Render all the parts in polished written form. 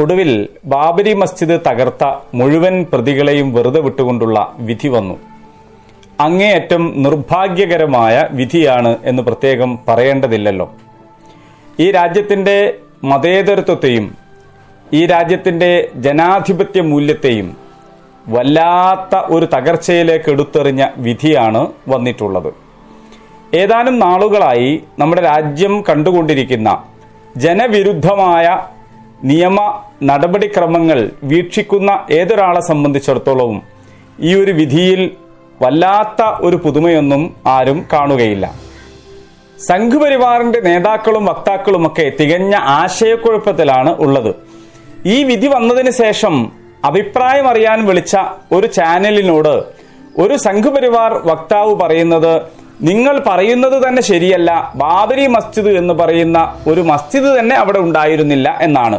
ഒടുവിൽ ബാബരി മസ്ജിദ് തകർത്ത മുഴുവൻ പ്രതികളെയും വെറുതെ വിട്ടുകൊണ്ടുള്ള വിധി വന്നു. അങ്ങേയറ്റം നിർഭാഗ്യകരമായ വിധിയാണ് എന്ന് പ്രത്യേകം പറയേണ്ടതില്ലല്ലോ. ഈ രാജ്യത്തിൻ്റെ മതേതരത്വത്തെയും ഈ രാജ്യത്തിൻ്റെ ജനാധിപത്യ മൂല്യത്തെയും വല്ലാത്ത ഒരു തകർച്ചയിലേക്ക് എടുത്തെറിഞ്ഞ വിധിയാണ് വന്നിട്ടുള്ളത്. ഏതാനും നാളുകളായി നമ്മുടെ രാജ്യം കണ്ടുകൊണ്ടിരിക്കുന്ന ജനവിരുദ്ധമായ നിയമ നടപടിക്രമങ്ങൾ വീക്ഷിക്കുന്ന ഏതൊരാളെ സംബന്ധിച്ചിടത്തോളവും ഈ ഒരു വിധിയിൽ വല്ലാത്ത ഒരു പുതുമയൊന്നും ആരും കാണുകയില്ല. സംഘപരിവാറിന്റെ നേതാക്കളും വക്താക്കളുമൊക്കെ തികഞ്ഞ ആശയക്കുഴപ്പത്തിലാണ് ഉള്ളത്. ഈ വിധി വന്നതിന് ശേഷം അഭിപ്രായം അറിയാൻ വിളിച്ച ഒരു ചാനലിനോട് ഒരു സംഘപരിവാർ വക്താവ് പറയുന്നത്, നിങ്ങൾ പറയുന്നത് തന്നെ ശരിയല്ല, ബാബരി മസ്ജിദ് എന്ന് പറയുന്ന ഒരു മസ്ജിദ് തന്നെ അവിടെ ഉണ്ടായിരുന്നില്ല എന്നാണ്.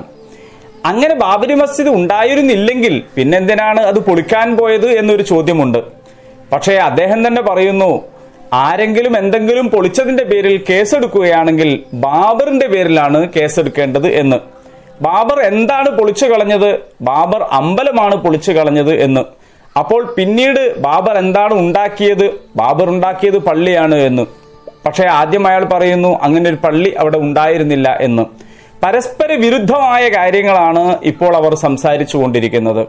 അങ്ങനെ ബാബരി മസ്ജിദ് ഉണ്ടായിരുന്നില്ലെങ്കിൽ പിന്നെന്തിനാണ് അത് പൊളിക്കാൻ പോയത് എന്നൊരു ചോദ്യമുണ്ട്. പക്ഷേ അദ്ദേഹം തന്നെ പറയുന്നു, ആരെങ്കിലും എന്തെങ്കിലും പൊളിച്ചതിന്റെ പേരിൽ കേസെടുക്കുകയാണെങ്കിൽ ബാബറിന്റെ പേരിലാണ് കേസെടുക്കേണ്ടത് എന്ന്. ബാബർ എന്താണ് പൊളിച്ചു കളഞ്ഞത്? ബാബർ അമ്പലമാണ് പൊളിച്ചു കളഞ്ഞത് എന്ന്. അപ്പോൾ പിന്നീട് ബാബർ എന്താണ് ഉണ്ടാക്കിയത്? ബാബർ ഉണ്ടാക്കിയത് പള്ളിയാണ് എന്ന്. പക്ഷേ ആദ്യം അയാൾ പറയുന്നു അങ്ങനെ ഒരു പള്ളി അവിടെ ഉണ്ടായിരുന്നില്ല എന്ന്. പരസ്പര വിരുദ്ധമായ കാര്യങ്ങളാണ് ഇപ്പോൾ അവർ സംസാരിച്ചു കൊണ്ടിരിക്കുന്നത്.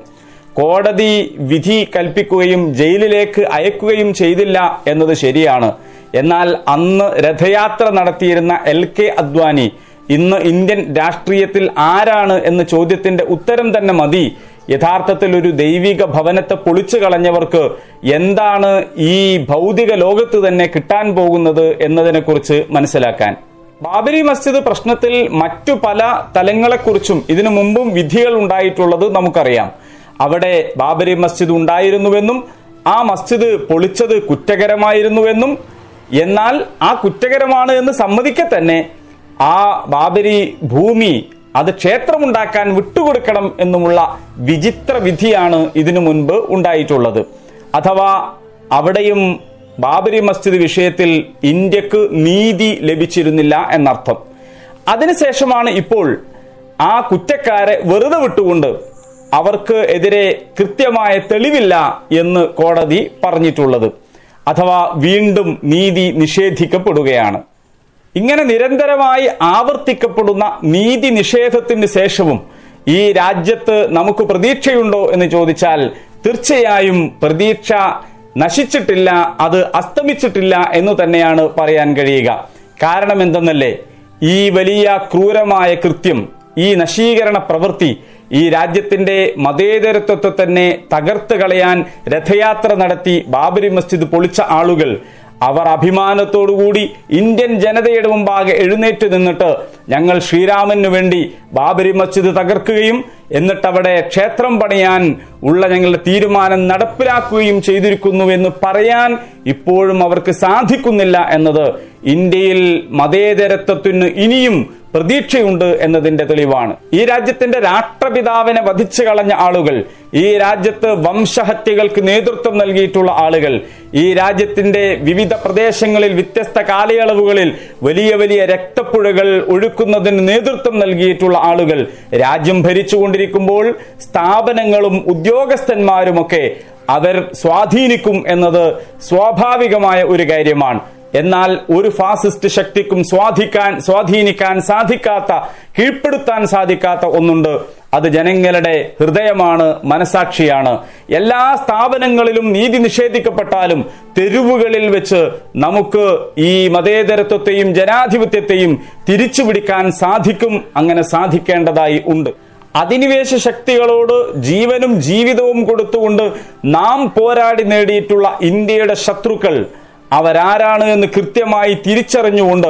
കോടതി വിധി കൽപ്പിക്കുകയും ജയിലിലേക്ക് അയക്കുകയും ചെയ്തില്ല എന്നത് ശരിയാണ്. എന്നാൽ അന്ന് രഥയാത്ര നടത്തിയിരുന്ന എൽ കെ അദ്വാനി ഇന്ന് ഇന്ത്യൻ രാഷ്ട്രീയത്തിൽ ആരാണ് എന്ന ചോദ്യത്തിന്റെ ഉത്തരം തന്നെ മതി. യഥാർത്ഥത്തിൽ ഒരു ദൈവിക ഭവനത്തെ പൊളിച്ചു കളഞ്ഞവർക്ക് എന്താണ് ഈ ഭൗതിക ലോകത്ത് തന്നെ കിട്ടാൻ പോകുന്നത് എന്നതിനെക്കുറിച്ച് മനസ്സിലാക്കാൻ. ബാബരി മസ്ജിദ് പ്രശ്നത്തിൽ മറ്റു പല തലങ്ങളെക്കുറിച്ചും ഇതിനു മുമ്പും വിധികൾ ഉണ്ടായിട്ടുള്ളത് നമുക്കറിയാം. അവിടെ ബാബരി മസ്ജിദ് ഉണ്ടായിരുന്നുവെന്നും ആ മസ്ജിദ് പൊളിച്ചത് കുറ്റകരമായിരുന്നുവെന്നും, എന്നാൽ ആ കുറ്റകരമാണ് എന്ന് സമ്മതിക്കെ തന്നെ ആ ബാബരി ഭൂമി അത് ക്ഷേത്രമുണ്ടാക്കാൻ വിട്ടുകൊടുക്കണം എന്നുമുള്ള വിചിത്ര വിധിയാണ് ഇതിനു മുൻപ് ഉണ്ടായിട്ടുള്ളത്. അഥവാ അവിടെയും ബാബരി മസ്ജിദ് വിഷയത്തിൽ ഇന്ത്യക്ക് നീതി ലഭിച്ചിരുന്നില്ല എന്നർത്ഥം. അതിനുശേഷമാണ് ഇപ്പോൾ ആ കുറ്റക്കാരെ വെറുതെ വിട്ടുകൊണ്ട് അവർക്ക് എതിരെ കൃത്യമായ തെളിവില്ല എന്ന് കോടതി പറഞ്ഞിട്ടുള്ളത്. അഥവാ വീണ്ടും നീതി നിഷേധിക്കപ്പെടുകയാണ്. ഇങ്ങനെ നിരന്തരമായി ആവർത്തിക്കപ്പെടുന്ന നീതി നിഷേധത്തിന് ശേഷവും ഈ രാജ്യത്ത് നമുക്ക് പ്രതീക്ഷയുണ്ടോ എന്ന് ചോദിച്ചാൽ തീർച്ചയായും പ്രതീക്ഷ നശിച്ചിട്ടില്ല, അത് അസ്തമിച്ചിട്ടില്ല എന്ന് തന്നെയാണ് പറയാൻ കഴിയുക. കാരണം എന്തെന്നല്ലേ, ഈ വലിയ ക്രൂരമായ കൃത്യം, ഈ നശീകരണ പ്രവൃത്തി ഈ രാജ്യത്തിന്റെ മതേതരത്വത്തെ തന്നെ തകർത്ത് കളയാൻ രഥയാത്ര നടത്തി ബാബരി മസ്ജിദ് പൊളിച്ച ആളുകൾ അവർ അഭിമാനത്തോടുകൂടി ഇന്ത്യൻ ജനതയുടെ മുമ്പാകെ എഴുന്നേറ്റ് നിന്നിട്ട് ഞങ്ങൾ ശ്രീരാമനു വേണ്ടി ബാബരി മസ്ജിദ് തകർക്കുകയും എന്നിട്ടവിടെ ക്ഷേത്രം പണിയാൻ ഉള്ള ഞങ്ങളുടെ തീരുമാനം നടപ്പിലാക്കുകയും ചെയ്തിരിക്കുന്നു എന്ന് പറയാൻ ഇപ്പോഴും അവർക്ക് സാധിക്കുന്നില്ല എന്നത് ഇന്ത്യയിൽ മതേതരത്വത്തിന് ഇനിയും പ്രതീക്ഷയുണ്ട് എന്നതിന്റെ തെളിവാണ്. ഈ രാജ്യത്തിന്റെ രാഷ്ട്രപിതാവിനെ വധിച്ചു കളഞ്ഞ ആളുകൾ, ഈ രാജ്യത്ത് വംശഹത്യകൾക്ക് നേതൃത്വം നൽകിയിട്ടുള്ള ആളുകൾ, ഈ രാജ്യത്തിന്റെ വിവിധ പ്രദേശങ്ങളിൽ വ്യത്യസ്ത കാലയളവുകളിൽ വലിയ വലിയ രക്തപ്പുഴകൾ ഒഴുക്കുന്നതിന് നേതൃത്വം നൽകിയിട്ടുള്ള ആളുകൾ രാജ്യം ഭരിച്ചുകൊണ്ടിരിക്കുമ്പോൾ സ്ഥാപനങ്ങളും ഉദ്യോഗസ്ഥന്മാരുമൊക്കെ അവർ സ്വാധീനിക്കും എന്നത് സ്വാഭാവികമായ ഒരു കാര്യമാണ്. എന്നാൽ ഒരു ഫാസിസ്റ്റ് ശക്തിക്കും സ്വാധീനിക്കാൻ സാധിക്കാത്ത, കീഴ്പ്പെടുത്താൻ സാധിക്കാത്ത ഒന്നുണ്ട്. അത് ജനങ്ങളുടെ ഹൃദയമാണ്, മനസാക്ഷിയാണ്. എല്ലാ സ്ഥാപനങ്ങളിലും നീതി നിഷേധിക്കപ്പെട്ടാലും തെരുവുകളിൽ വെച്ച് നമുക്ക് ഈ മതേതരത്വത്തെയും ജനാധിപത്യത്തെയും തിരിച്ചുപിടിക്കാൻ സാധിക്കും, അങ്ങനെ സാധിക്കേണ്ടതായി ഉണ്ട്. അധിനിവേശ ശക്തികളോട് ജീവനും ജീവിതവും കൊടുത്തുകൊണ്ട് നാം പോരാടി നേടിയിട്ടുള്ള ഇന്ത്യയുടെ ശത്രുക്കൾ അവരാരാണ് എന്ന് കൃത്യമായി തിരിച്ചറിഞ്ഞുകൊണ്ട്,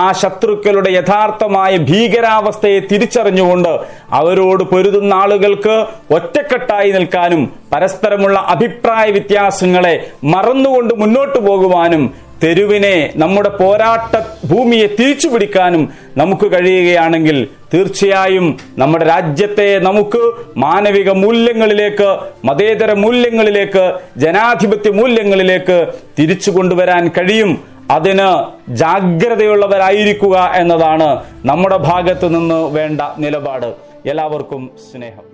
ആ ശത്രുക്കളുടെ യഥാർത്ഥമായ ഭീകരാവസ്ഥയെ തിരിച്ചറിഞ്ഞുകൊണ്ട് അവരോട് പൊരുതുന്ന ആളുകൾക്ക് ഒറ്റക്കെട്ടായി നിൽക്കാനും പരസ്പരമുള്ള അഭിപ്രായ വ്യത്യാസങ്ങളെ മറന്നുകൊണ്ട് മുന്നോട്ടു പോകുവാനും തെരുവിനെ, നമ്മുടെ പോരാട്ട ഭൂമിയെ തിരിച്ചു പിടിക്കാനും നമുക്ക് കഴിയുകയാണെങ്കിൽ തീർച്ചയായും നമ്മുടെ രാജ്യത്തെ നമുക്ക് മാനവിക മൂല്യങ്ങളിലേക്ക്, മതേതര മൂല്യങ്ങളിലേക്ക്, ജനാധിപത്യ മൂല്യങ്ങളിലേക്ക് തിരിച്ചു കൊണ്ടുവരാൻ കഴിയും. അതിന് ജാഗ്രതയുള്ളവരായിരിക്കുക എന്നതാണ് നമ്മുടെ ഭാഗത്ത് നിന്ന് വേണ്ട നിലപാട്. എല്ലാവർക്കും സ്നേഹം.